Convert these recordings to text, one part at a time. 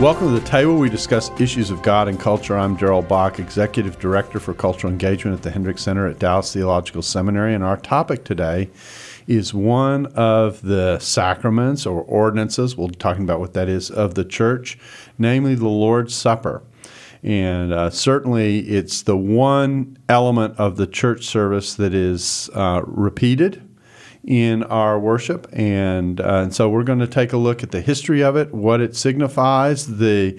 Welcome to the table. We discuss issues of God and culture. I'm Darrell Bock, Executive Director for Cultural Engagement at the Hendricks Center at Dallas Theological Seminary. And our topic today is one of the sacraments or ordinances, we'll be talking about what that is, of the church, namely the Lord's Supper. And certainly it's the one element of the church service that is repeated in our worship, and so we're going to take a look at the history of it, what it signifies, the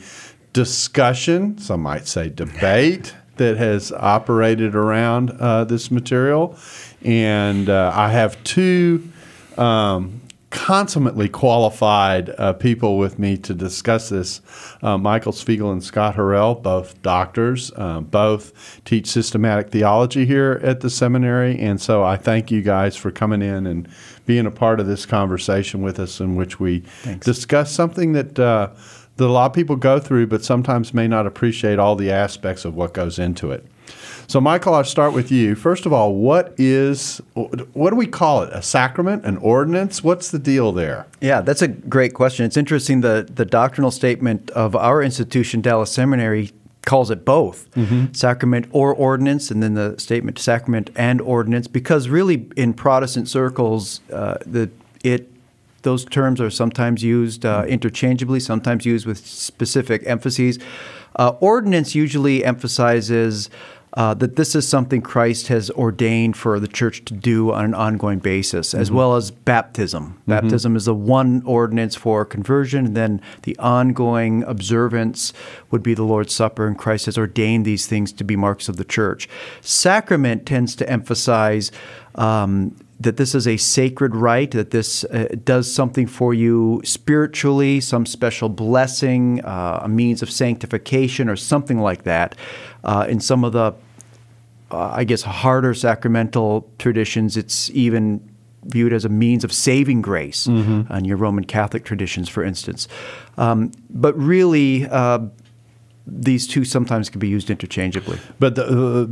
discussion, some might say debate, that has operated around this material, and I have two consummately qualified people with me to discuss this, Michael Svigel and Scott Harrell, both doctors, both teach systematic theology here at the seminary, and so I thank you guys for coming in and being a part of this conversation with us in which we discuss something that that a lot of people go through but sometimes may not appreciate all the aspects of what goes into it. So, Michael, I'll start with you. First of all, what do we call it? A sacrament? An ordinance? What's the deal there? Yeah, that's a great question. It's interesting. The doctrinal statement of our institution, Dallas Seminary, calls it both, sacrament or ordinance, and then the statement sacrament and ordinance, because really in Protestant circles, those terms are sometimes used interchangeably, sometimes used with specific emphases. Ordinance usually emphasizes that this is something Christ has ordained for the church to do on an ongoing basis, as well as baptism. Baptism is the one ordinance for conversion, and then the ongoing observance would be the Lord's Supper, and Christ has ordained these things to be marks of the church. Sacrament tends to emphasize that this is a sacred rite, that this does something for you spiritually, some special blessing, a means of sanctification or something like that. In some of the, harder sacramental traditions, it's even viewed as a means of saving grace, on your Roman Catholic traditions, for instance. But really, these two sometimes can be used interchangeably. But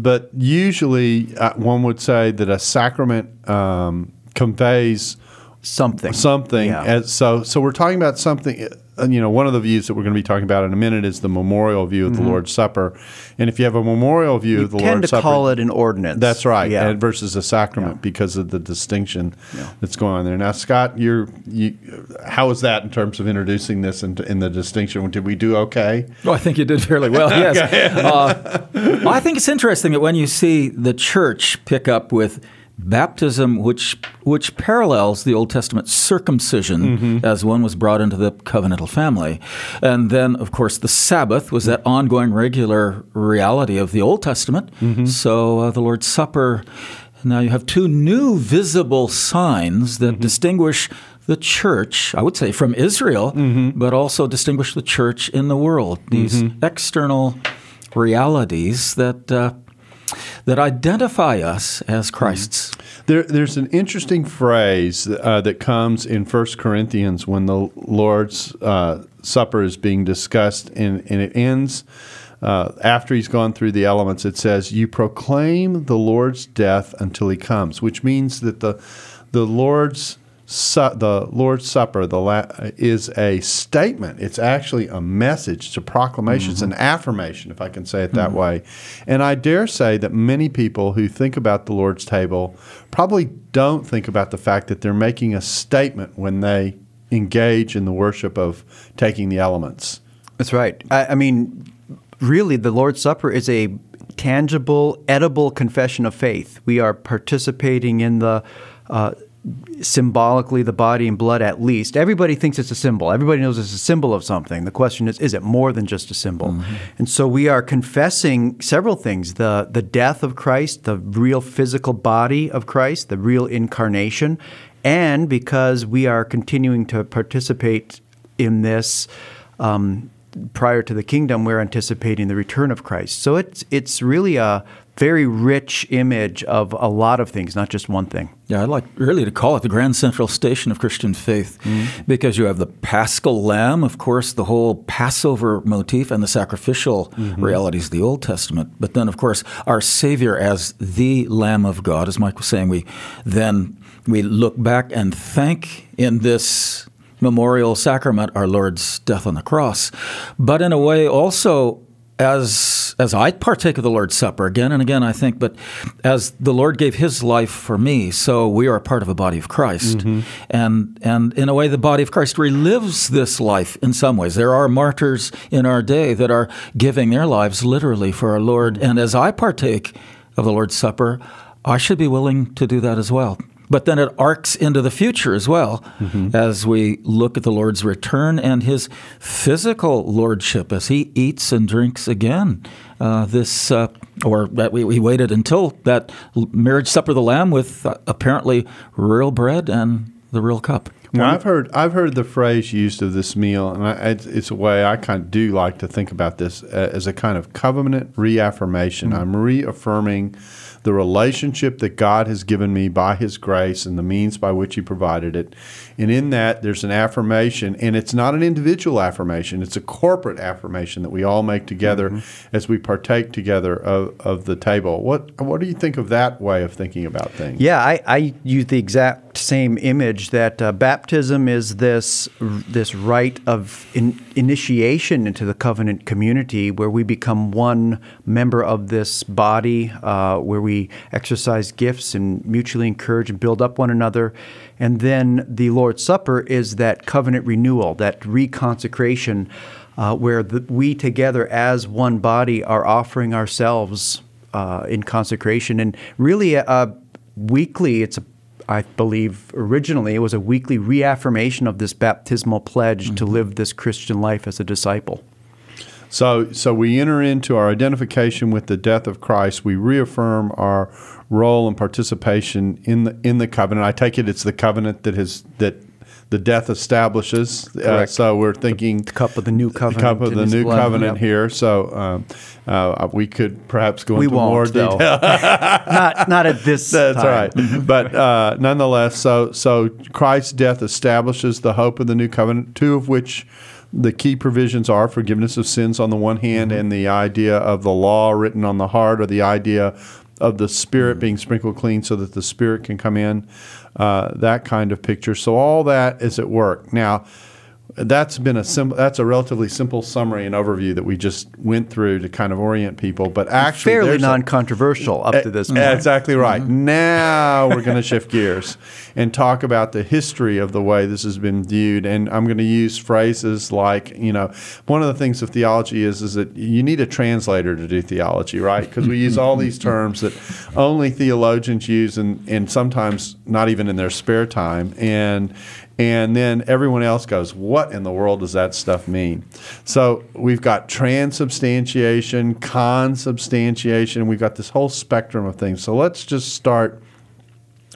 but usually one would say that a sacrament conveys something. So we're talking about something. You know, one of the views that we're going to be talking about in a minute is the memorial view of the Lord's Supper. And if you have a memorial view of the Lord's Supper, you tend to call it an ordinance. That's right, and versus a sacrament because of the distinction that's going on there. Now, Scott, how is that in terms of introducing this in the distinction? Did we do okay? Well, I think you did fairly well, yes. Well, I think it's interesting that when you see the church pick up with baptism, which parallels the Old Testament circumcision, as one was brought into the covenantal family. And then, of course, the Sabbath was that ongoing regular reality of the Old Testament. So the Lord's Supper, now you have two new visible signs that distinguish the church, I would say, from Israel, but also distinguish the church in the world. These external realities that identify us as Christ's. There's an interesting phrase that comes in 1 Corinthians when the Lord's Supper is being discussed, and it ends after he's gone through the elements. It says, "You proclaim the Lord's death until he comes," which means that the Lord's Supper is a statement. It's actually a message. It's a proclamation. It's an affirmation, if I can say it that way. And I dare say that many people who think about the Lord's table probably don't think about the fact that they're making a statement when they engage in the worship of taking the elements. That's right. I mean, really, the Lord's Supper is a tangible, edible confession of faith. We are participating in the symbolically the body and blood at least. Everybody thinks it's a symbol. Everybody knows it's a symbol of something. The question is it more than just a symbol? Mm-hmm. And so we are confessing several things, the death of Christ, the real physical body of Christ, the real incarnation, and because we are continuing to participate in this prior to the kingdom, we're anticipating the return of Christ. So it's really a very rich image of a lot of things, not just one thing. Yeah, I'd like really to call it the grand central station of Christian faith, mm-hmm. because you have the paschal lamb, of course, the whole Passover motif and the sacrificial mm-hmm. realities of the Old Testament. But then, of course, our Savior as the Lamb of God, as Mike was saying, we look back and thank in this memorial sacrament our Lord's death on the cross. But in a way also, as I partake of the Lord's Supper again and again, I think, but as the Lord gave his life for me, so we are part of a body of Christ. Mm-hmm. And in a way, the body of Christ relives this life in some ways. There are martyrs in our day that are giving their lives literally for our Lord. And as I partake of the Lord's Supper, I should be willing to do that as well. But then it arcs into the future as well, mm-hmm. as we look at the Lord's return and his physical lordship as he eats and drinks again. We waited until that marriage supper of the Lamb with apparently real bread and the real cup. Now, I've heard the phrase used of this meal, and it's a way I kind of do like to think about this as a kind of covenant reaffirmation. Mm-hmm. I'm reaffirming the relationship that God has given me by his grace and the means by which he provided it. And in that, there's an affirmation, and it's not an individual affirmation. It's a corporate affirmation that we all make together mm-hmm. as we partake together of the table. What do you think of that way of thinking about things? Yeah, I use the exact same image that baptism is this rite of initiation into the covenant community where we become one member of this body, where we exercise gifts and mutually encourage and build up one another. And then the Lord's Supper is that covenant renewal, that reconsecration, where we together as one body are offering ourselves in consecration. And really, weekly, I believe originally it was a weekly reaffirmation of this baptismal pledge mm-hmm. to live this Christian life as a disciple. So we enter into our identification with the death of Christ. We reaffirm our role and participation in the covenant. I take it it's the covenant that the death establishes. So we're thinking the cup of the new covenant. Here. So we could perhaps go into more detail. Not at this. That's time. That's right. But nonetheless, so Christ's death establishes the hope of the new covenant. Two of which the key provisions are forgiveness of sins on the one hand, mm-hmm. and the idea of the law written on the heart, or the idea of the Spirit mm-hmm. being sprinkled clean so that the Spirit can come in. That kind of picture. So all that is at work. Now, that's a relatively simple summary and overview that we just went through to kind of orient people. But actually, fairly non-controversial up to this point. Exactly right. Mm-hmm. Now we're going to shift gears and talk about the history of the way this has been viewed. And I'm going to use phrases like, one of the things of theology is that you need a translator to do theology, right? Because we use all these terms that only theologians use, and sometimes not even in their spare time. And then everyone else goes, what in the world does that stuff mean? So we've got transubstantiation, consubstantiation. We've got this whole spectrum of things. So let's just start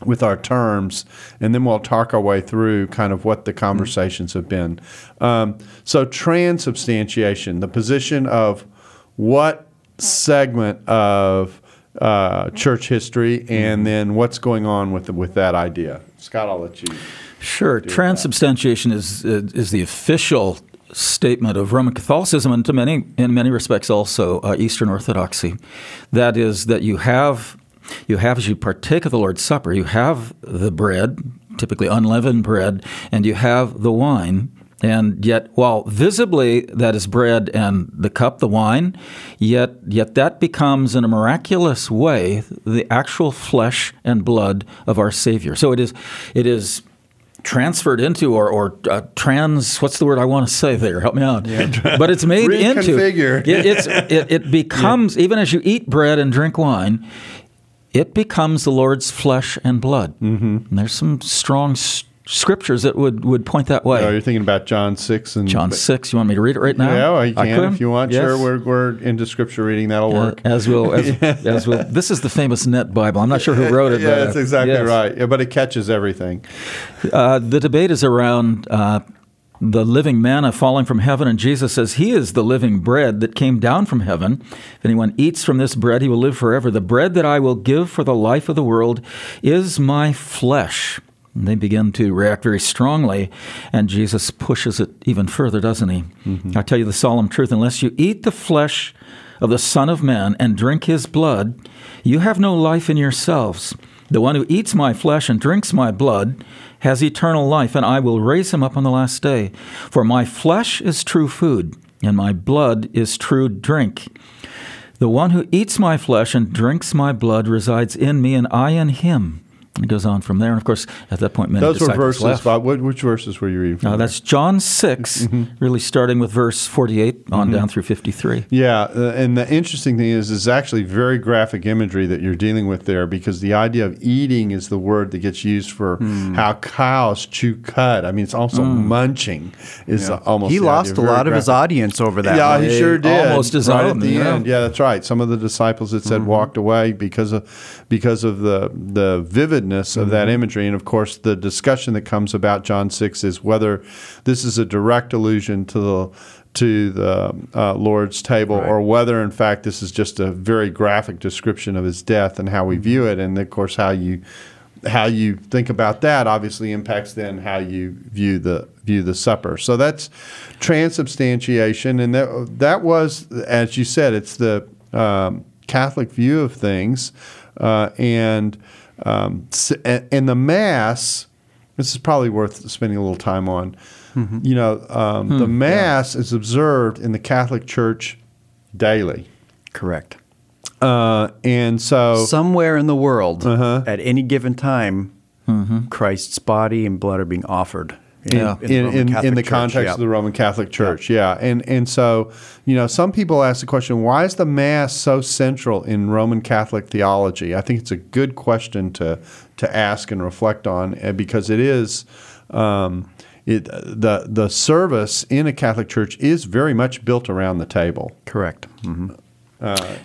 with our terms, and then we'll talk our way through kind of what the conversations have been. So transubstantiation, the position of what segment of church history, and then what's going on with that idea. Scott, I'll let you. Sure. Transubstantiation is the official statement of Roman Catholicism, and in many respects also Eastern Orthodoxy. That is that you have as you partake of the Lord's Supper, you have the bread, typically unleavened bread, and you have the wine. And yet, while visibly that is bread and the cup, the wine, yet that becomes, in a miraculous way, the actual flesh and blood of our Savior. So it is transferred into or trans. What's the word I want to say there? Help me out. Yeah. But it's made into. Reconfigured. It becomes even as you eat bread and drink wine. it becomes the Lord's flesh and blood. Mm-hmm. And there's some strong scriptures that would point that way. You're thinking about John 6. And John 6. You want me to read it right now? Yeah, well, you can if you want. Yes. Sure, we're into scripture reading. That'll work. As we'll, this is the famous Net Bible. I'm not sure who wrote it. That's exactly right. Yeah, but it catches everything. The debate is around the living manna falling from heaven, and Jesus says, "He is the living bread that came down from heaven. If anyone eats from this bread, he will live forever. The bread that I will give for the life of the world is my flesh." And they begin to react very strongly, and Jesus pushes it even further, doesn't he? Mm-hmm. I tell you the solemn truth, unless you eat the flesh of the Son of Man and drink his blood, you have no life in yourselves. The one who eats my flesh and drinks my blood has eternal life, and I will raise him up on the last day. For my flesh is true food, and my blood is true drink. The one who eats my flesh and drinks my blood resides in me, and I in him. It goes on from there. And, of course, at that point, many disciples left. Those were verses, Bob. Which verses were you reading from? That's John 6, really starting with verse 48 on down through 53. Yeah, and the interesting thing is actually very graphic imagery that you're dealing with there, because the idea of eating is the word that gets used for how cows chew cud. I mean, it's also munching is almost. He lost a lot of his audience over that. Yeah, he sure did. Almost his own. Right at the end. Yeah, that's right. Some of the disciples, it said, walked away because of the vivid of that imagery. And of course, the discussion that comes about John 6 is whether this is a direct allusion to the Lord's table, or whether, in fact, this is just a very graphic description of his death and how we view it. And, of course, how you think about that obviously impacts then how you view the supper. So that's transubstantiation. And that was, as you said, it's the Catholic view of things. And the Mass, this is probably worth spending a little time on. Mm-hmm. The Mass is observed in the Catholic Church daily. Correct. And so somewhere in the world, at any given time, Christ's body and blood are being offered. In the context of the Roman Catholic Church, and so some people ask the question, why is the Mass so central in Roman Catholic theology? I think it's a good question to ask and reflect on, because it is the service in a Catholic Church is very much built around the table. Correct. Mm-hmm.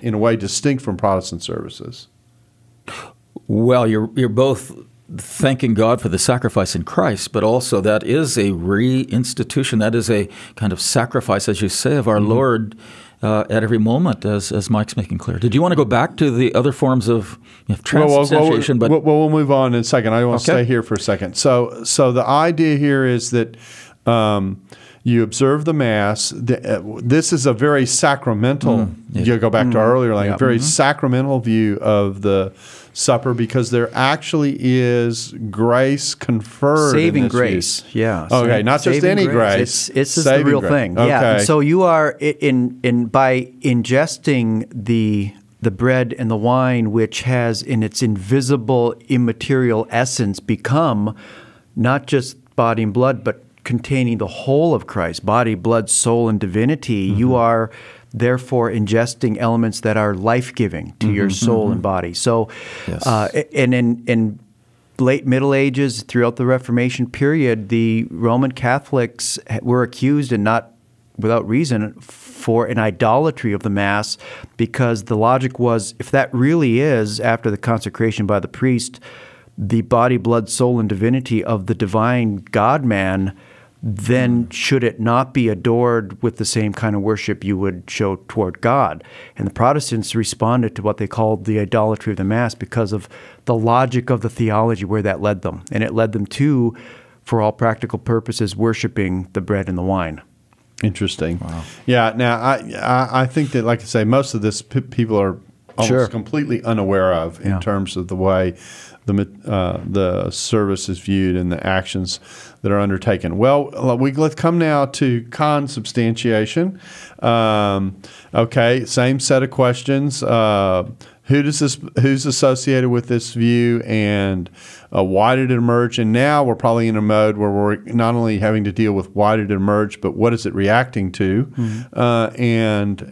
In a way distinct from Protestant services. Well, you're both thanking God for the sacrifice in Christ, but also that is a reinstitution. That is a kind of sacrifice, as you say, of our Lord at every moment, as Mike's making clear. Did you want to go back to the other forms of transubstantiation? We'll move on in a second. I want to stay here for a second. So the idea here is that you observe the Mass. This is a very sacramental, you go back to our earlier language, very sacramental view of the supper, because there actually is grace conferred. Saving grace, okay, not just any grace. It's the real thing. Okay. Yeah. And so you are by ingesting the bread and the wine, which has in its invisible, immaterial essence become not just body and blood, but containing the whole of Christ, body, blood, soul, and divinity. You are therefore ingesting elements that are life-giving to your soul and body. So, and in late Middle Ages, throughout the Reformation period, the Roman Catholics were accused, and not without reason, for an idolatry of the Mass, because the logic was, if that really is, after the consecration by the priest, the body, blood, soul, and divinity of the divine God-man, then should it not be adored with the same kind of worship you would show toward God? And the Protestants responded to what they called the idolatry of the Mass because of the logic of the theology where that led them. And it led them to, for all practical purposes, worshiping the bread and the wine. Interesting. Wow. Yeah. Now, I think that, like I say, most of this people are almost completely unaware of in terms of the way the service is viewed and the actions that are undertaken. Well, let's come now to consubstantiation. Okay, same set of questions. Who's associated with this view, and why did it emerge? And now we're probably in a mode where we're not only having to deal with why did it emerge, but what is it reacting to? And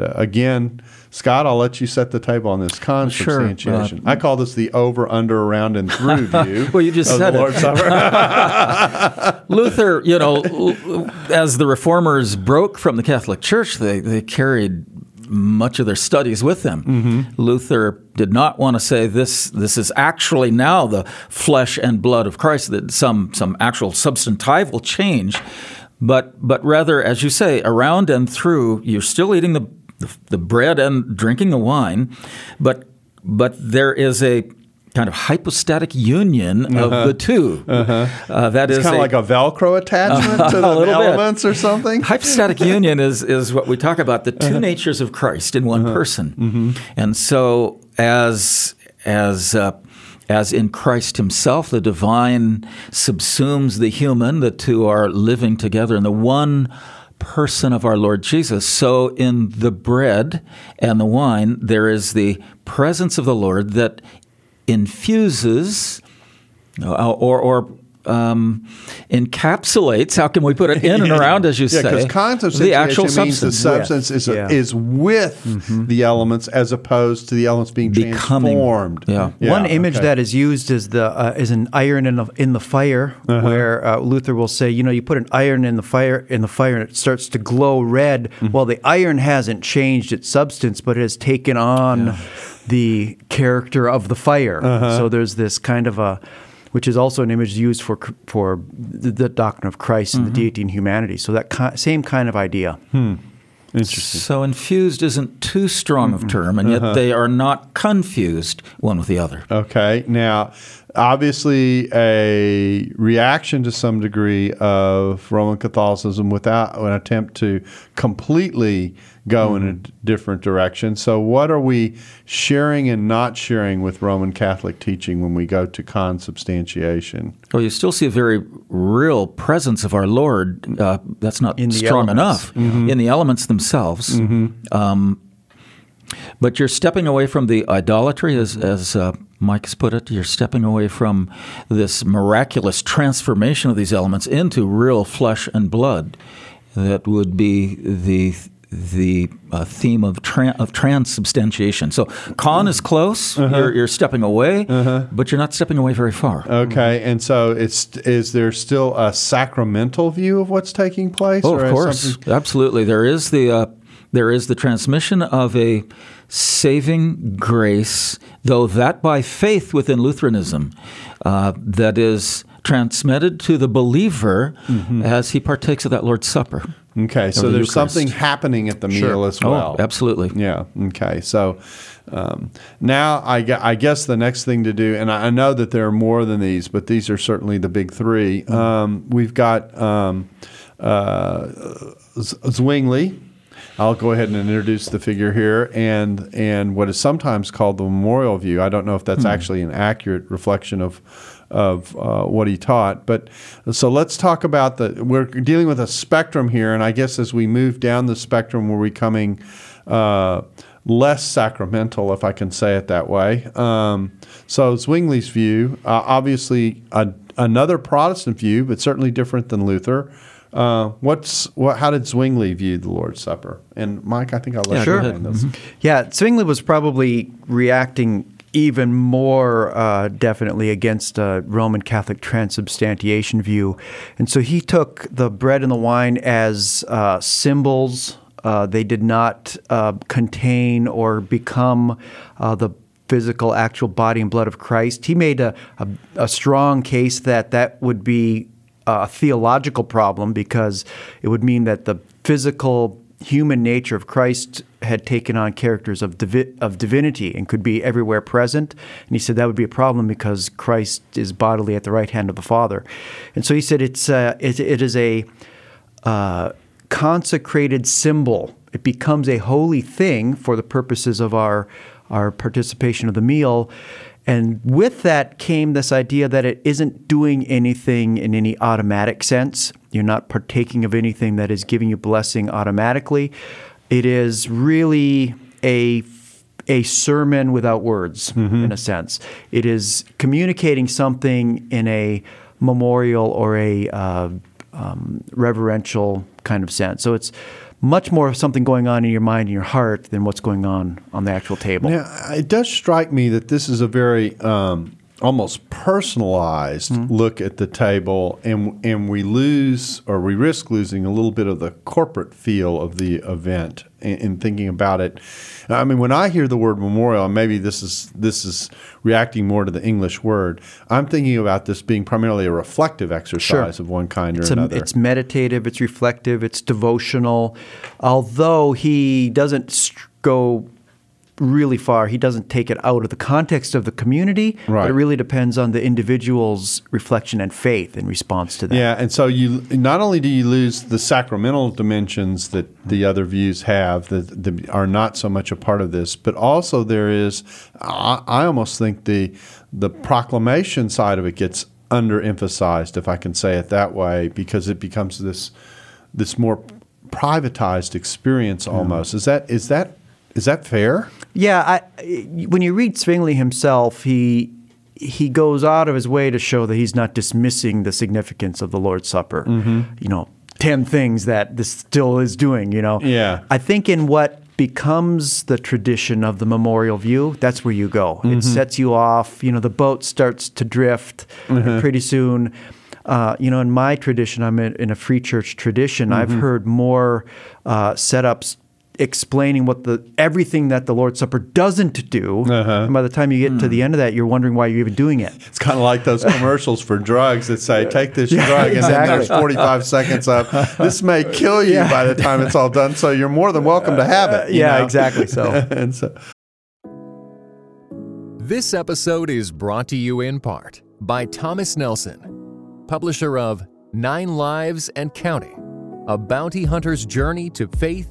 again, Scott, I'll let you set the table on this consubstantiation. Sure, I call this the over, under, around, and through view. Well, you just said it. Lord's Supper. Luther, you know, as the Reformers broke from the Catholic Church, they carried much of their studies with them. Mm-hmm. Luther did not want to say this is actually now the flesh and blood of Christ, that some actual substantival change, but rather, as you say, around and through, you're still eating the bread and drinking the wine, but there is a kind of hypostatic union of the two. That it's is kind of like a Velcro attachment to the elements bit. Or something. Hypostatic union is what we talk about, the two natures of Christ in one person. Mm-hmm. And so as in Christ himself, the divine subsumes the human, the two are living together in the one person of our Lord Jesus. So in the bread and the wine, there is the presence of the Lord that infuses or encapsulates, how can we put it, in and around, as you say, the actual substance. Means the substance is with the elements, as opposed to the elements being transformed. One image that is used is an iron in the fire, where Luther will say, you know, you put an iron in the fire and it starts to glow red. Well, the iron hasn't changed its substance, but it has taken on the character of the fire. So there's this kind of a, which is also an image used for the doctrine of Christ and the deity and humanity. So that same kind of idea. Interesting. So infused isn't too strong of a term, and yet they are not confused one with the other. Okay. Now, obviously a reaction to some degree of Roman Catholicism without an attempt to completely go in a different direction. So what are we sharing and not sharing with Roman Catholic teaching when we go to consubstantiation? Well, you still see a very real presence of our Lord. That's not strong enough in the elements themselves. But you're stepping away from the idolatry, as Mike has put it. You're stepping away from this miraculous transformation of these elements into real flesh and blood. That would be the theme of transubstantiation. So con is close, you're stepping away, but you're not stepping away very far. Okay, and so is there still a sacramental view of what's taking place? Oh, of course, absolutely. There is the transmission of a saving grace, though that by faith within Lutheranism, that is transmitted to the believer as he partakes of that Lord's Supper. Okay, so there's something happening at the meal as well. Oh, absolutely. Yeah, okay. So now I guess the next thing to do, and I know that there are more than these, but these are certainly the big three. We've got Zwingli. I'll go ahead and introduce the figure here, and what is sometimes called the memorial view. I don't know if that's actually an accurate reflection of what he taught. But so let's talk about we're dealing with a spectrum here, and I guess as we move down the spectrum, we're becoming less sacramental, if I can say it that way. So Zwingli's view, obviously another Protestant view, but certainly different than Luther. How did Zwingli view the Lord's Supper? And Mike, I think I'll let you handle this. Yeah, Zwingli was probably reacting even more definitely against a Roman Catholic transubstantiation view. And so he took the bread and the wine as symbols. They did not contain or become the physical, actual body and blood of Christ. He made a strong case that would be a theological problem, because it would mean that the physical human nature of Christ had taken on characters of divinity and could be everywhere present. And he said that would be a problem because Christ is bodily at the right hand of the Father. And so he said it is a consecrated symbol. It becomes a holy thing for the purposes of our participation of the meal. And with that came this idea that it isn't doing anything in any automatic sense. You're not partaking of anything that is giving you blessing automatically. It is really a sermon without words, in a sense. It is communicating something in a memorial or a reverential kind of sense. So it's much more of something going on in your mind and your heart than what's going on the actual table. Now, it does strike me that this is a very almost personalized look at the table, and we lose or we risk losing a little bit of the corporate feel of the event in thinking about it. I mean, when I hear the word memorial, and maybe this is reacting more to the English word, I'm thinking about this being primarily a reflective exercise of one kind or another. It's meditative, it's reflective, it's devotional. Although he doesn't go really far, he doesn't take it out of the context of the community, but it really depends on the individual's reflection and faith in response to that. Yeah, and so you not only do you lose the sacramental dimensions that the other views have that are not so much a part of this, but also there is, I almost think the proclamation side of it gets underemphasized, if I can say it that way, because it becomes this more privatized experience almost. Yeah. Is that fair? Yeah. When you read Zwingli himself, he goes out of his way to show that he's not dismissing the significance of the Lord's Supper. Mm-hmm. 10 things that this still is doing, Yeah. I think in what becomes the tradition of the memorial view, that's where you go. Mm-hmm. It sets you off. The boat starts to drift pretty soon. In my tradition, I'm in a free church tradition. Mm-hmm. I've heard more setups explaining what everything that the Lord's Supper doesn't do, and by the time you get to the end of that, you're wondering why you're even doing it. It's kind of like those commercials for drugs that say, take this drug, and then there's 45 seconds of, this may kill you by the time it's all done, so you're more than welcome to have it. Exactly. So. This episode is brought to you in part by Thomas Nelson, publisher of 9 Lives and Counting, A Bounty Hunter's Journey to Faith,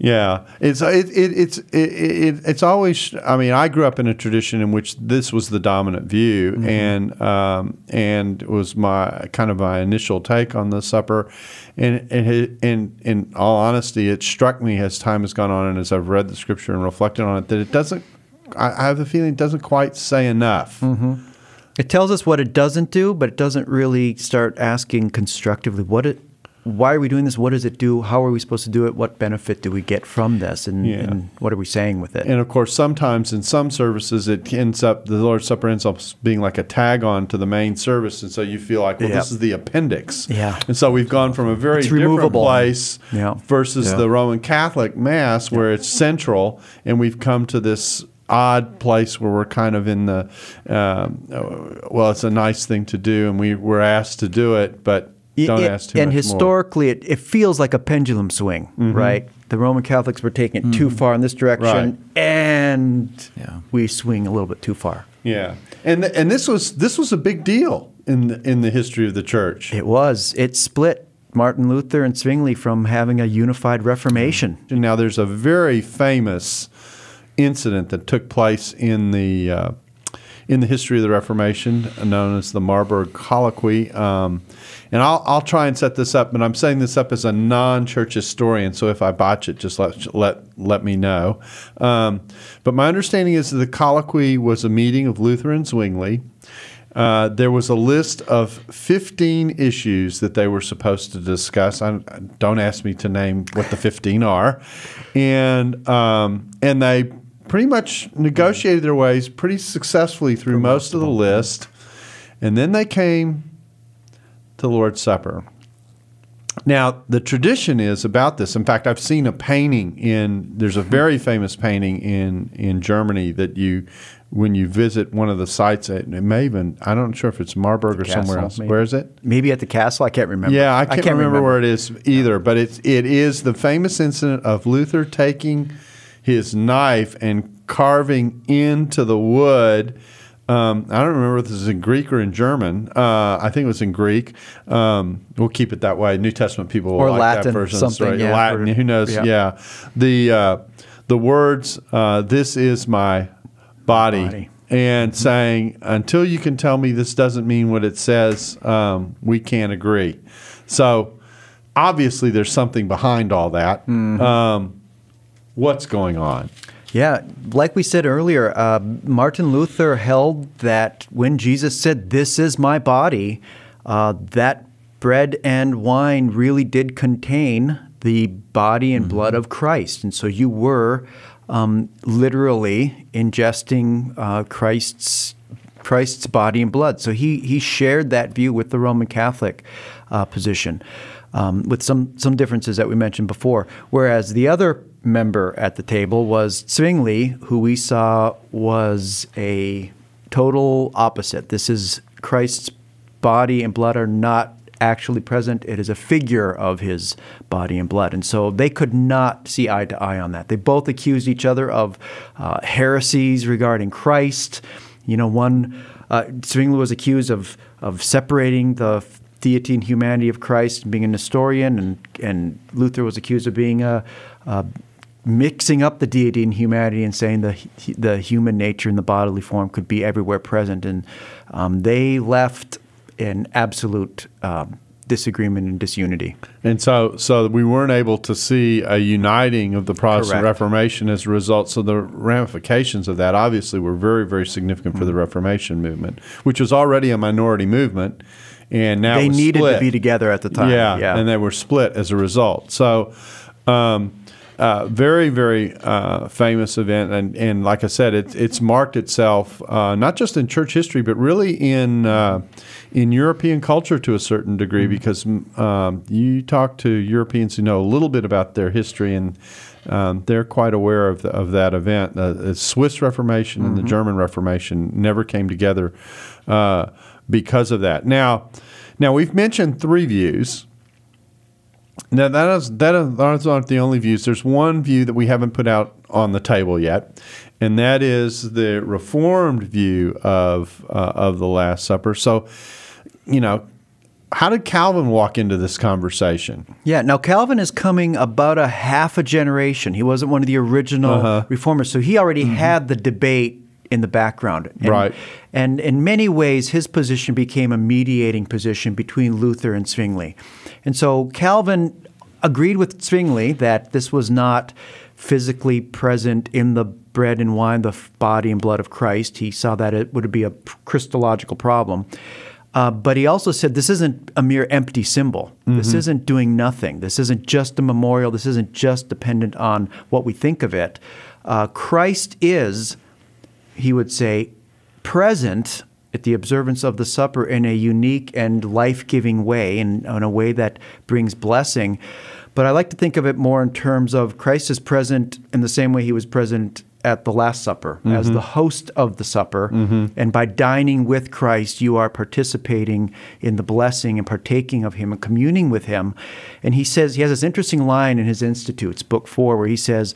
Yeah, it's always. I mean, I grew up in a tradition in which this was the dominant view, and was my kind of my initial take on the supper. And in all honesty, it struck me as time has gone on and as I've read the scripture and reflected on it that it doesn't. I have the feeling it doesn't quite say enough. Mm-hmm. It tells us what it doesn't do, but it doesn't really start asking constructively what it. Why are we doing this? What does it do? How are we supposed to do it? What benefit do we get from this? And what are we saying with it? And of course, sometimes in some services, the Lord's Supper ends up being like a tag on to the main service. And so you feel like, this is the appendix. Yeah. And so we've gone from a very different place versus the Roman Catholic Mass where it's central, and we've come to this odd place where we're kind of in the, it's a nice thing to do, and we're asked to do it, but Don't ask too much more. And historically, it feels like a pendulum swing, right? The Roman Catholics were taking it too far in this direction, and we swing a little bit too far. Yeah, and this was a big deal in the history of the church. It was. It split Martin Luther and Zwingli from having a unified Reformation. Now, there's a very famous incident that took place in the history of the Reformation, known as the Marburg Colloquy. And I'll try and set this up, but I'm setting this up as a non-church historian, so if I botch it, just let me know. But my understanding is that the colloquy was a meeting of Luther and Zwingli. There was a list of 15 issues that they were supposed to discuss. Don't ask me to name what the 15 are. And they pretty much negotiated their ways pretty successfully through most of the list. And then they came to Lord's Supper. Now, the tradition is about this. In fact, I've seen a painting there's a very famous painting in Germany that when you visit one of the sites, it may even, I'm not sure if it's Marburg or somewhere else. Maybe. Where is it? Maybe at the castle? I can't remember. Yeah, I can't remember where it is either, but it is the famous incident of Luther taking his knife and carving into the wood I don't remember if this is in Greek or in German. I think it was in Greek. We'll keep it that way. New Testament people will like Latin, that version. Something, right? Yeah, Latin, or, who knows? Yeah. Yeah. The words, this is my body. And saying, until you can tell me this doesn't mean what it says, we can't agree. So obviously there's something behind all that. Mm-hmm. What's going on? Yeah, like we said earlier, Martin Luther held that when Jesus said, "This is my body," that bread and wine really did contain the body and blood of Christ. And so you were literally ingesting Christ's body and blood. So he shared that view with the Roman Catholic position, with some differences that we mentioned before, whereas the other member at the table was Zwingli, who we saw was a total opposite. This is Christ's body and blood are not actually present. It is a figure of his body and blood. And so they could not see eye to eye on that. They both accused each other of heresies regarding Christ. You know, one, Zwingli was accused of separating the deity and humanity of Christ and being a Nestorian, and Luther was accused of being mixing up the deity and humanity and saying the human nature and the bodily form could be everywhere present. And they left an absolute disagreement and disunity. And so we weren't able to see a uniting of the Protestant Correct. Reformation as a result. So the ramifications of that obviously were very, very significant for the Reformation movement, which was already a minority movement. And now they needed split. To be together at the time. Yeah, and they were split as a result. So very, very famous event. And like I said, it's marked itself not just in church history, but really in European culture to a certain degree, because you talk to Europeans who know a little bit about their history, and they're quite aware of that event. The Swiss Reformation and the German Reformation never came together because of that. Now we've mentioned three views. Now those aren't the only views. There's one view that we haven't put out on the table yet, and that is the Reformed view of the Last Supper. So, you know, how did Calvin walk into this conversation? Yeah, now Calvin is coming about a half a generation. He wasn't one of the original reformers, so he already had the debate in the background. And, right. And in many ways, his position became a mediating position between Luther and Zwingli. And so Calvin agreed with Zwingli that this was not physically present in the bread and wine, the body and blood of Christ. He saw that it would be a Christological problem. But he also said this isn't a mere empty symbol. This isn't doing nothing. This isn't just a memorial. This isn't just dependent on what we think of it. Christ is, he would say, present at the observance of the supper in a unique and life-giving way, in a way that brings blessing. But I like to think of it more in terms of Christ is present in the same way he was present at the Last Supper, as the host of the supper. And by dining with Christ, you are participating in the blessing and partaking of him and communing with him. And he says, he has this interesting line in his Institutes, Book 4, where he says,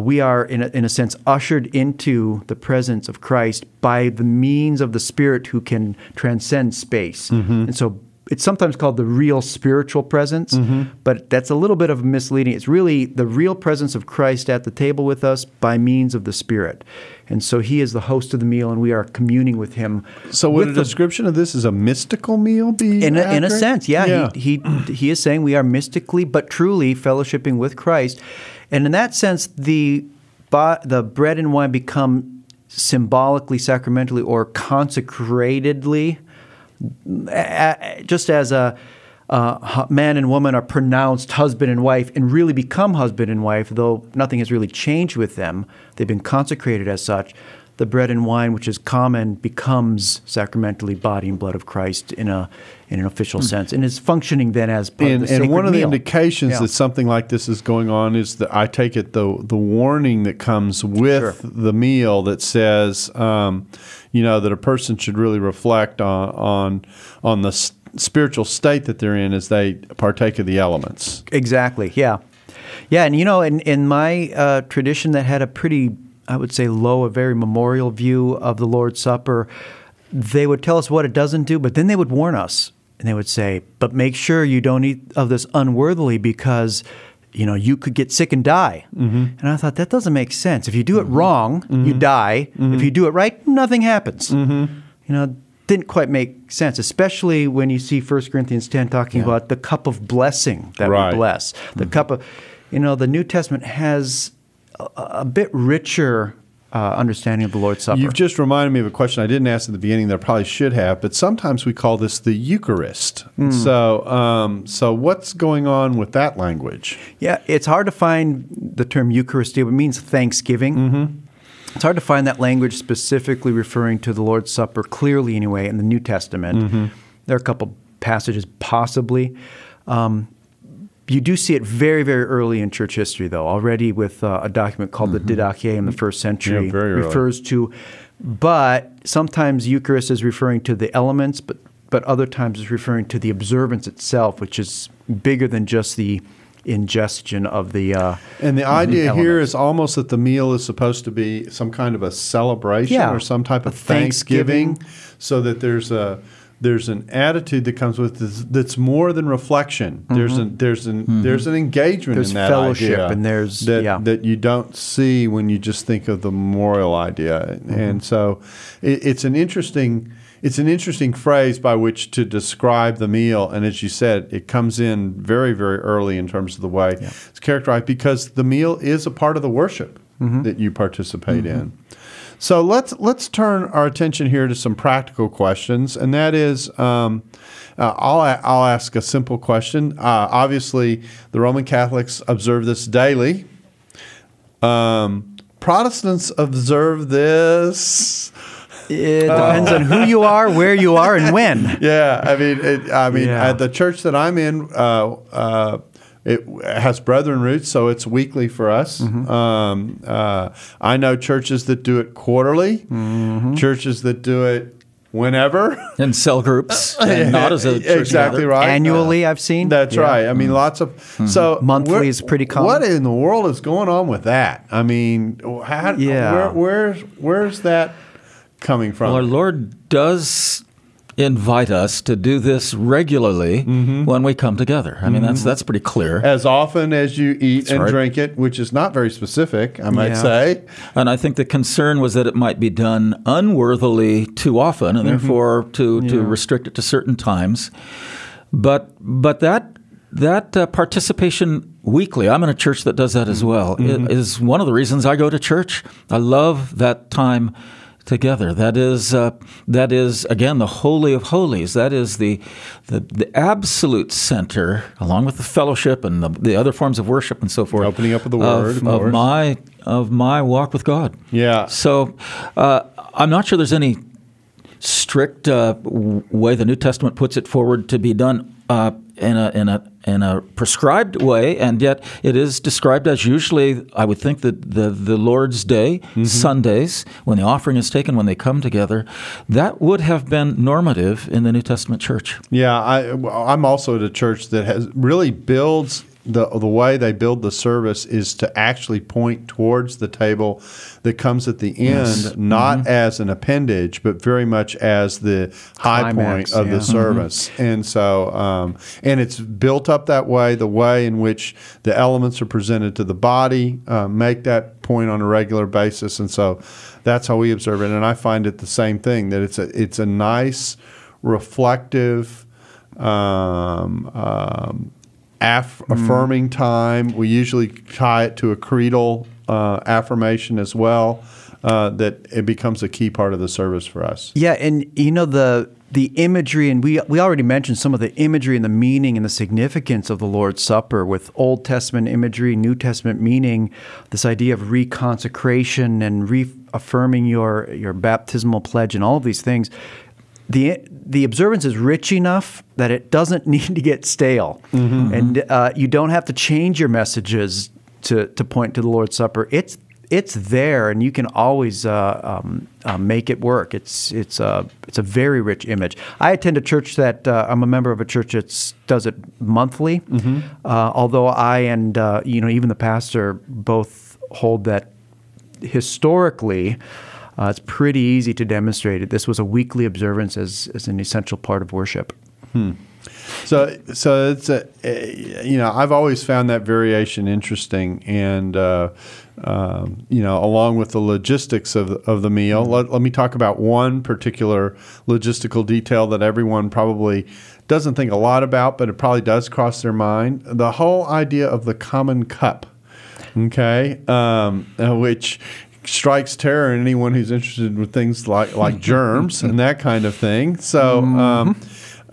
we are, in a sense, ushered into the presence of Christ by the means of the Spirit who can transcend space. And so it's sometimes called the real spiritual presence, but that's a little bit of misleading. It's really the real presence of Christ at the table with us by means of the Spirit. And so he is the host of the meal, and we are communing with him. So would a description of this as a mystical meal be accurate? In a sense, yeah. He is saying we are mystically but truly fellowshipping with Christ. And in that sense, the bread and wine become symbolically, sacramentally, or consecratedly, just as a man and woman are pronounced husband and wife and really become husband and wife, though nothing has really changed with them. They've been consecrated as such. The bread and wine, which is common, becomes sacramentally body and blood of Christ in an official sense, and is functioning then as part of the sacred meal. And one of the indications that something like this is going on is that I take it the warning that comes with the meal that says, that a person should really reflect on the spiritual state that they're in as they partake of the elements. Exactly. Yeah, and in my tradition that had a pretty I would say, low, a very memorial view of the Lord's Supper. They would tell us what it doesn't do, but then they would warn us. And they would say, but make sure you don't eat of this unworthily because, you know, you could get sick and die. Mm-hmm. And I thought, that doesn't make sense. If you do it wrong, you die. Mm-hmm. If you do it right, nothing happens. Mm-hmm. You know, didn't quite make sense, especially when you see 1 Corinthians 10 talking about the cup of blessing that we bless. The cup of, you know, the New Testament has a bit richer understanding of the Lord's Supper. You've just reminded me of a question I didn't ask at the beginning that I probably should have, but sometimes we call this the Eucharist. So what's going on with that language? Yeah, it's hard to find the term Eucharistia. It means thanksgiving. Mm-hmm. It's hard to find that language specifically referring to the Lord's Supper, clearly anyway, in the New Testament. Mm-hmm. There are a couple passages, possibly. You do see it very, very early in church history, though, already with a document called the Didache in the first century. Yeah, refers to, but sometimes Eucharist is referring to the elements, but other times it's referring to the observance itself, which is bigger than just the ingestion of the and the idea elements. Here is almost that the meal is supposed to be some kind of a celebration or some type of thanksgiving, so that there's an attitude that comes with this that's more than reflection. Mm-hmm. There's an engagement in that fellowship idea, and that you don't see when you just think of the memorial idea. Mm-hmm. And so it's an interesting phrase by which to describe the meal. And as you said, it comes in very, very early in terms of the way it's characterized, because the meal is a part of the worship that you participate in. So let's turn our attention here to some practical questions, and that is, I'll ask a simple question. Obviously, the Roman Catholics observe this daily. Protestants observe this. It depends on who you are, where you are, and when. Yeah, I mean, at the church that I'm in, it has Brethren roots, so it's weekly for us. Mm-hmm. I know churches that do it quarterly, churches that do it whenever. And cell groups, and not as a church. Exactly right. Annually, I've seen. That's right. I mean, lots of... Mm-hmm. So monthly is pretty common. What in the world is going on with that? I mean, where's that coming from? Well, our Lord does... invite us to do this regularly when we come together. I mean, that's pretty clear. As often as you eat drink it, which is not very specific, I might say. And I think the concern was that it might be done unworthily too often, and therefore to restrict it to certain times. But that participation weekly, I'm in a church that does that as well, it is one of the reasons I go to church. I love that time together. That is again the Holy of Holies. That is the absolute center, along with the fellowship and the other forms of worship and so forth. Opening up of the Word of my walk with God. Yeah. So I'm not sure there's any strict way the New Testament puts it forward to be done in a prescribed way, and yet it is described as usually, I would think, that the Lord's Day, Sundays, when the offering is taken, when they come together, that would have been normative in the New Testament church. Yeah, I'm also at a church that really builds, the way they build the service is to actually point towards the table that comes at the end, not as an appendage, but very much as the high climax, point of the service. And so, and it's built up that way, the way in which the elements are presented to the body, make that point on a regular basis. And so that's how we observe it. And I find it the same thing, that it's a nice, reflective, affirming time. We usually tie it to a creedal affirmation as well, that it becomes a key part of the service for us. Yeah, and you know, the imagery, and we already mentioned some of the imagery and the meaning and the significance of the Lord's Supper, with Old Testament imagery, New Testament meaning, this idea of reconsecration and reaffirming your baptismal pledge and all of these things. The observance is rich enough that it doesn't need to get stale. Mm-hmm. And you don't have to change your messages to point to the Lord's Supper. It's there, and you can always make it work. It's a very rich image. I attend a church that I'm a member of a church that does it monthly, although I and even the pastor both hold that historically, it's pretty easy to demonstrate it. This was a weekly observance as an essential part of worship. Hmm. So it's I've always found that variation interesting, and along with the logistics of the meal, mm-hmm. let me talk about one particular logistical detail that everyone probably doesn't think a lot about, but it probably does cross their mind: the whole idea of the common cup. Okay, which strikes terror in anyone who's interested with things like germs and that kind of thing. So. Mm-hmm.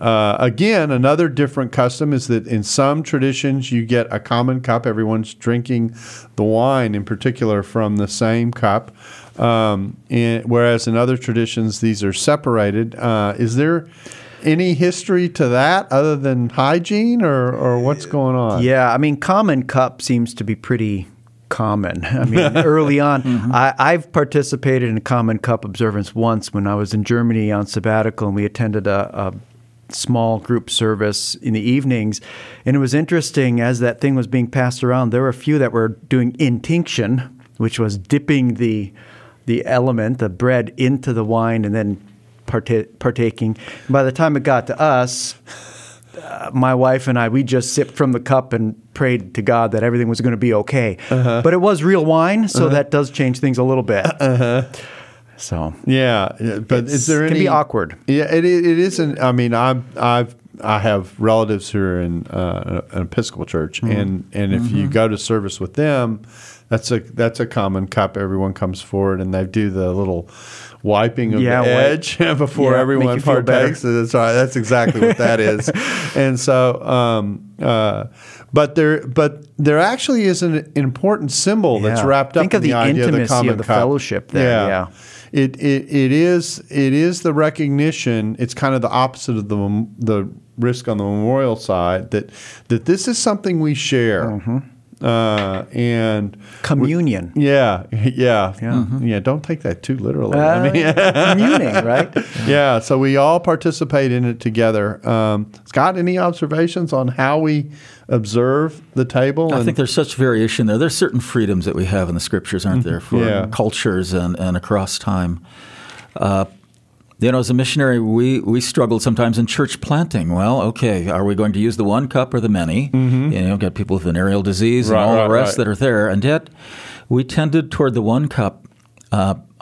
Again, another different custom is that in some traditions you get a common cup. Everyone's drinking the wine, in particular, from the same cup, whereas in other traditions these are separated. Is there any history to that other than hygiene, or what's going on? Yeah, I mean, common cup seems to be pretty common. I mean, early on, mm-hmm. I've participated in a common cup observance once when I was in Germany on sabbatical, and we attended a small group service in the evenings. And it was interesting, as that thing was being passed around, there were a few that were doing intinction, which was dipping the element, the bread, into the wine and then partaking. And by the time it got to us, my wife and I, we just sipped from the cup and prayed to God that everything was going to be okay. Uh-huh. But it was real wine, so uh-huh. that does change things a little bit. Uh-huh. So yeah, but is there any? It can be awkward. Yeah, it isn't. I mean, I have relatives who are in an Episcopal church, mm-hmm. and if mm-hmm. you go to service with them, that's a common cup. Everyone comes forward, and they do the little wiping of the edge before everyone partakes. That's exactly what that is. And so, but there actually is an important symbol that's wrapped up in the idea of the common cup. Think of the intimacy of the fellowship there. Yeah. It is the recognition. It's kind of the opposite of the risk on the memorial side, that this is something we share, mm-hmm. And communion. Mm-hmm. Yeah. Don't take that too literally. Communing, right? Yeah. So we all participate in it together. Scott, any observations on how we observe the table? I think there's such variation there. There's certain freedoms that we have in the Scriptures, aren't there, for cultures and across time. As a missionary, we struggled sometimes in church planting. Well, okay, are we going to use the one cup or the many? Mm-hmm. Got people with venereal disease and all the rest that are there. And yet we tended toward the one cup.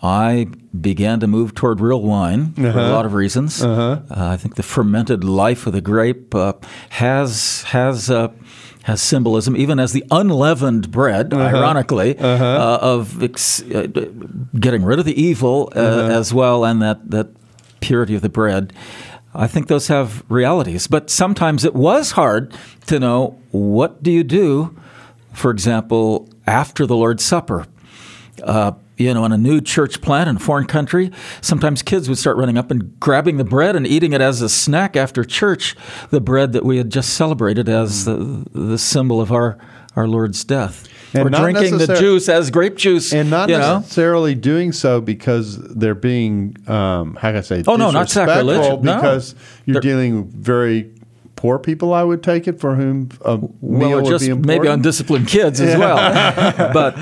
I began to move toward real wine for a lot of reasons. I think the fermented life of the grape has symbolism, even as the unleavened bread, ironically, of getting rid of the evil as well, and that purity of the bread. I think those have realities. But sometimes it was hard to know, what do you do, for example, after the Lord's Supper? In a new church plant in a foreign country, sometimes kids would start running up and grabbing the bread and eating it as a snack after church, the bread that we had just celebrated as the symbol of our Lord's death. And we're drinking the juice as grape juice. And not necessarily doing so because they're being, not sacrilegious. Because you're dealing with very poor people, I would take it, for whom a meal would be important. Maybe undisciplined kids as well. But...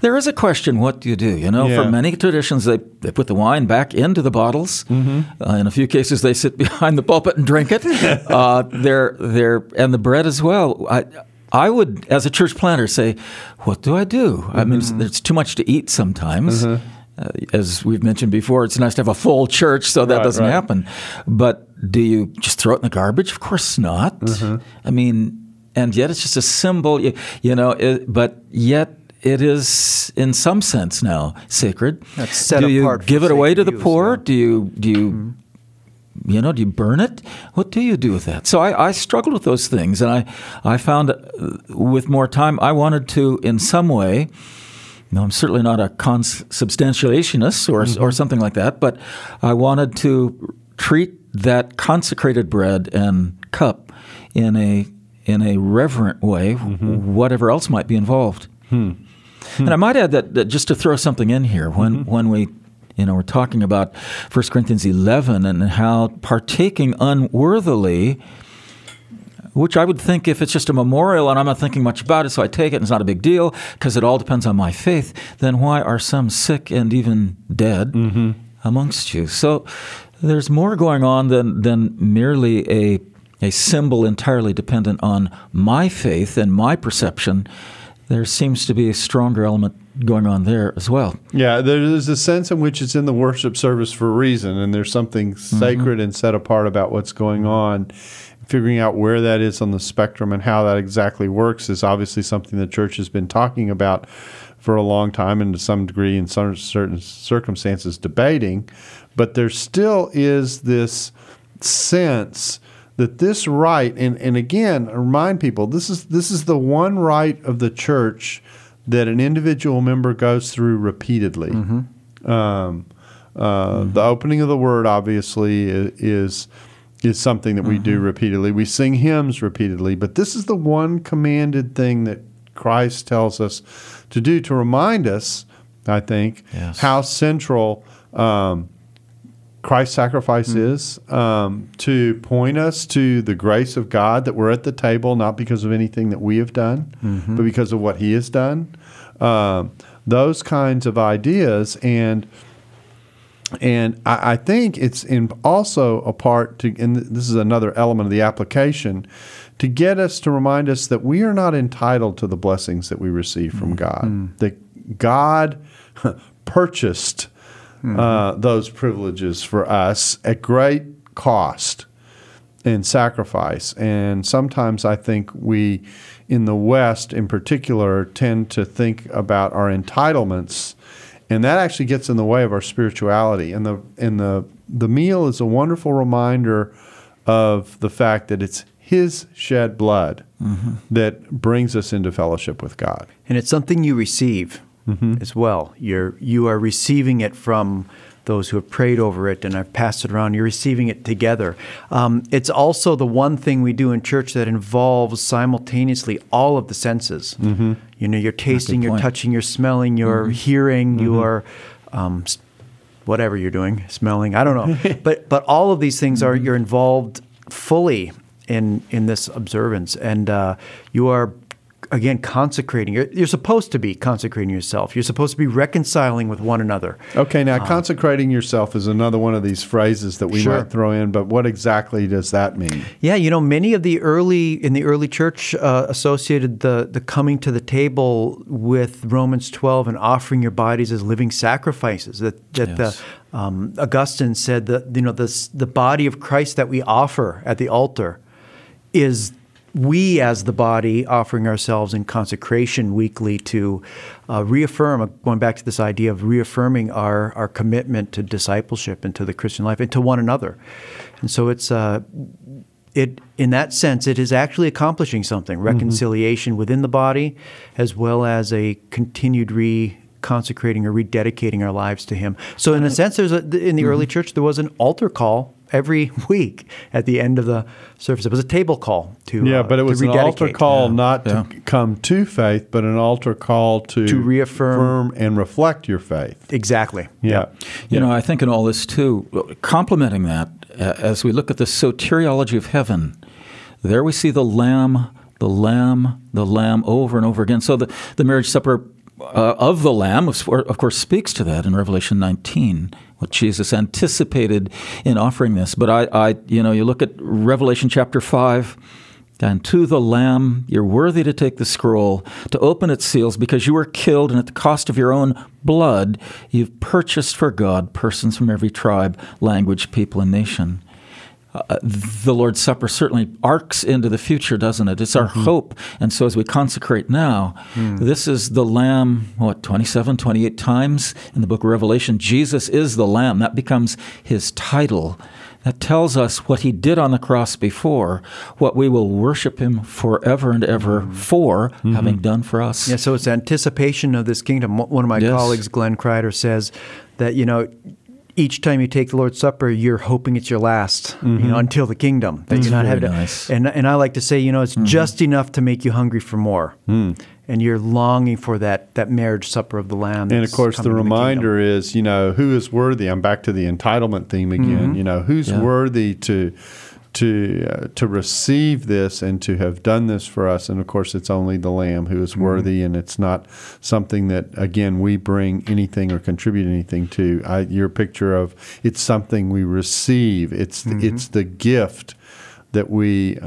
there is a question, what do you do? For many traditions, they put the wine back into the bottles. Mm-hmm. In a few cases, they sit behind the pulpit and drink it. And the bread as well. I would, as a church planter, say, what do I do? Mm-hmm. I mean, it's too much to eat sometimes. Mm-hmm. As we've mentioned before, it's nice to have a full church, so that doesn't happen. But do you just throw it in the garbage? Of course not. Mm-hmm. I mean, and yet it's just a symbol, but yet... it is, in some sense, now sacred. That's set apart. Do you give it away to the poor? Do you mm-hmm. Do you burn it? What do you do with that? So I struggled with those things, and I found with more time I wanted to, in some way. I'm certainly not a consubstantiationist or something like that, but I wanted to treat that consecrated bread and cup in a reverent way, mm-hmm. whatever else might be involved. Hmm. And I might add that just to throw something in here, when we, we're talking about 1 Corinthians 11 and how partaking unworthily which I would think if it's just a memorial and I'm not thinking much about it, so I take it and it's not a big deal because it all depends on my faith, then why are some sick and even dead mm-hmm. amongst you? So there's more going on than merely a symbol entirely dependent on my faith and my perception. There seems to be a stronger element going on there as well. Yeah, there's a sense in which it's in the worship service for a reason, and there's something sacred mm-hmm. and set apart about what's going on. Figuring out where that is on the spectrum and how that exactly works is obviously something the church has been talking about for a long time and to some degree in some certain circumstances debating. But there still is this sense that this rite, and again, I remind people, this is the one rite of the church that an individual member goes through repeatedly. Mm-hmm. The opening of the Word, obviously, is something that we do repeatedly. We sing hymns repeatedly, but this is the one commanded thing that Christ tells us to do to remind us, I think, how central Christ's sacrifice is, to point us to the grace of God, that we're at the table not because of anything that we have done, but because of what He has done. Those kinds of ideas, and I think it's also a part to, and this is another element of the application, to get us to remind us that we are not entitled to the blessings that we receive from God. That God purchased those privileges for us at great cost and sacrifice. And sometimes I think we, in the West in particular, tend to think about our entitlements. And that actually gets in the way of our spirituality. And the meal is a wonderful reminder of the fact that it's His shed blood that brings us into fellowship with God. And it's something you receive as well. You are receiving it from those who have prayed over it and have passed it around. You're receiving it together. It's also the one thing we do in church that involves simultaneously all of the senses. You know, you're tasting, you're touching, you're smelling, you're hearing, you are whatever you're doing, smelling, I don't know. But all of these things are, you're involved fully in this observance. And you are, again, consecrating. You're supposed to be consecrating yourself. You're supposed to be reconciling with one another. Okay, now consecrating yourself is another one of these phrases that we might throw in, but what exactly does that mean? Yeah, you know, many of the early church associated the coming to the table with Romans 12 and offering your bodies as living sacrifices. Augustine said that, you know, the body of Christ that we offer at the altar is we as the body offering ourselves in consecration weekly to reaffirm, going back to this idea of reaffirming our commitment to discipleship and to the Christian life and to one another. And so it's in that sense, it is actually accomplishing something, reconciliation within the body, as well as a continued consecrating or rededicating our lives to Him. So in a sense, there's in the early church, there was an altar call every week at the end of the service. It was a table call to but it was an altar call not to come to faith, but an altar call to reaffirm and reflect your faith. Exactly. You know, I think in all this too, complementing that, as we look at the soteriology of heaven, there we see the Lamb over and over again. So the marriage supper of the Lamb, of course, speaks to that in Revelation 19, what Jesus anticipated in offering this. But you look at Revelation chapter 5, and to the Lamb, you're worthy to take the scroll, to open its seals, because you were killed, and at the cost of your own blood, you've purchased for God persons from every tribe, language, people, and nation. The Lord's Supper certainly arcs into the future, doesn't it? It's our hope. And so as we consecrate now, this is the Lamb, 27, 28 times in the book of Revelation. Jesus is the Lamb. That becomes His title. That tells us what He did on the cross before, what we will worship Him forever and ever for having done for us. Yeah, so it's anticipation of this kingdom. One of my colleagues, Glenn Kreider, says that, you know, each time you take the Lord's Supper, you're hoping it's your last, you know, until the kingdom. That you're not having nice. And I like to say, you know, it's just enough to make you hungry for more, and you're longing for that marriage supper of the Lamb. And of course, the reminder is, you know, who is worthy? I'm back to the entitlement theme again. You know, who's worthy to to receive this and to have done this for us. And, of course, it's only the Lamb who is worthy, and it's not something that, again, we bring anything or contribute anything to. Your picture of it's something we receive. It's the gift that we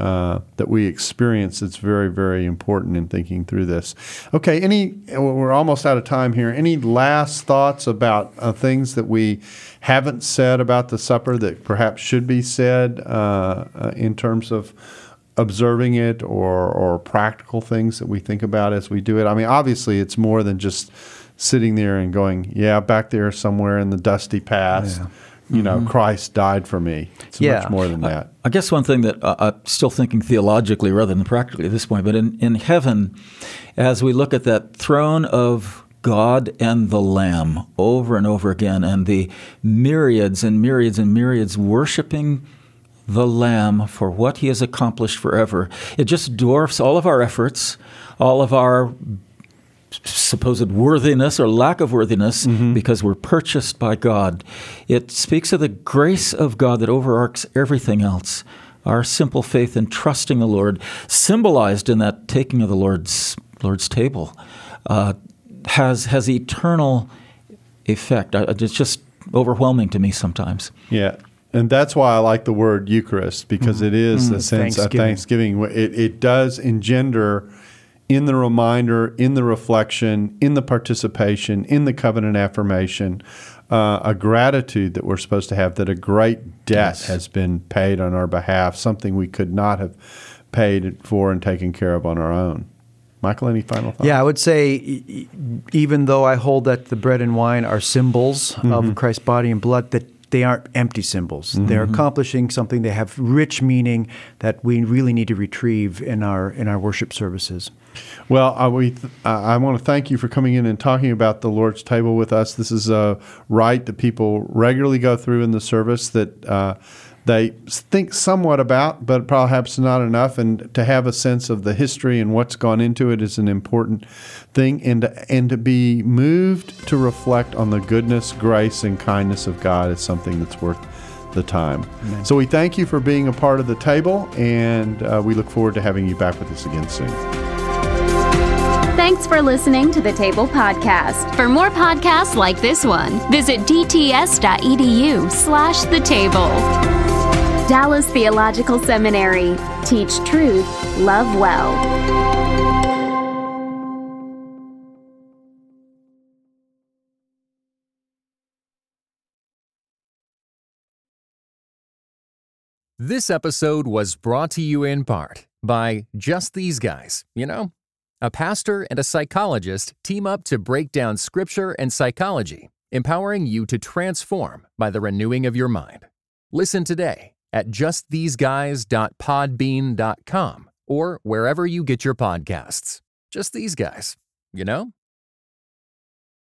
experience. It's very, very important in thinking through this. Okay, we're almost out of time here. Any last thoughts about things that we haven't said about the supper that perhaps should be said in terms of observing it or practical things that we think about as we do it? I mean, obviously, it's more than just sitting there and going, yeah, back there somewhere in the dusty past. Yeah. You know, Christ died for me. It's much more than that. I guess one thing that I'm still thinking theologically rather than practically at this point, but in heaven, as we look at that throne of God and the Lamb over and over again, and the myriads and myriads and myriads worshiping the Lamb for what he has accomplished forever, it just dwarfs all of our efforts, all of our supposed worthiness or lack of worthiness, because we're purchased by God. It speaks of the grace of God that overarches everything else. Our simple faith in trusting the Lord, symbolized in that taking of the Lord's table, has eternal effect. It's just overwhelming to me sometimes. Yeah. And that's why I like the word Eucharist, because it is the sense of thanksgiving. It does engender in the reminder, in the reflection, in the participation, in the covenant affirmation, a gratitude that we're supposed to have that a great debt has been paid on our behalf, something we could not have paid for and taken care of on our own. Michael, any final thoughts? Yeah, I would say, even though I hold that the bread and wine are symbols of Christ's body and blood, that they aren't empty symbols. They're accomplishing something. They have rich meaning that we really need to retrieve in our worship services. Well, I want to thank you for coming in and talking about the Lord's table with us. This is a rite that people regularly go through in the service that they think somewhat about, but perhaps not enough. And to have a sense of the history and what's gone into it is an important thing. And to be moved to reflect on the goodness, grace, and kindness of God is something that's worth the time. Amen. So we thank you for being a part of the table, and we look forward to having you back with us again soon. Thanks for listening to the Table Podcast. For more podcasts like this one, visit dts.edu/thetable. Dallas Theological Seminary. Teach truth, love well. This episode was brought to you in part by Just These Guys, you know? A pastor and a psychologist team up to break down scripture and psychology, empowering you to transform by the renewing of your mind. Listen today at justtheseguys.podbean.com or wherever you get your podcasts. Just These Guys, you know?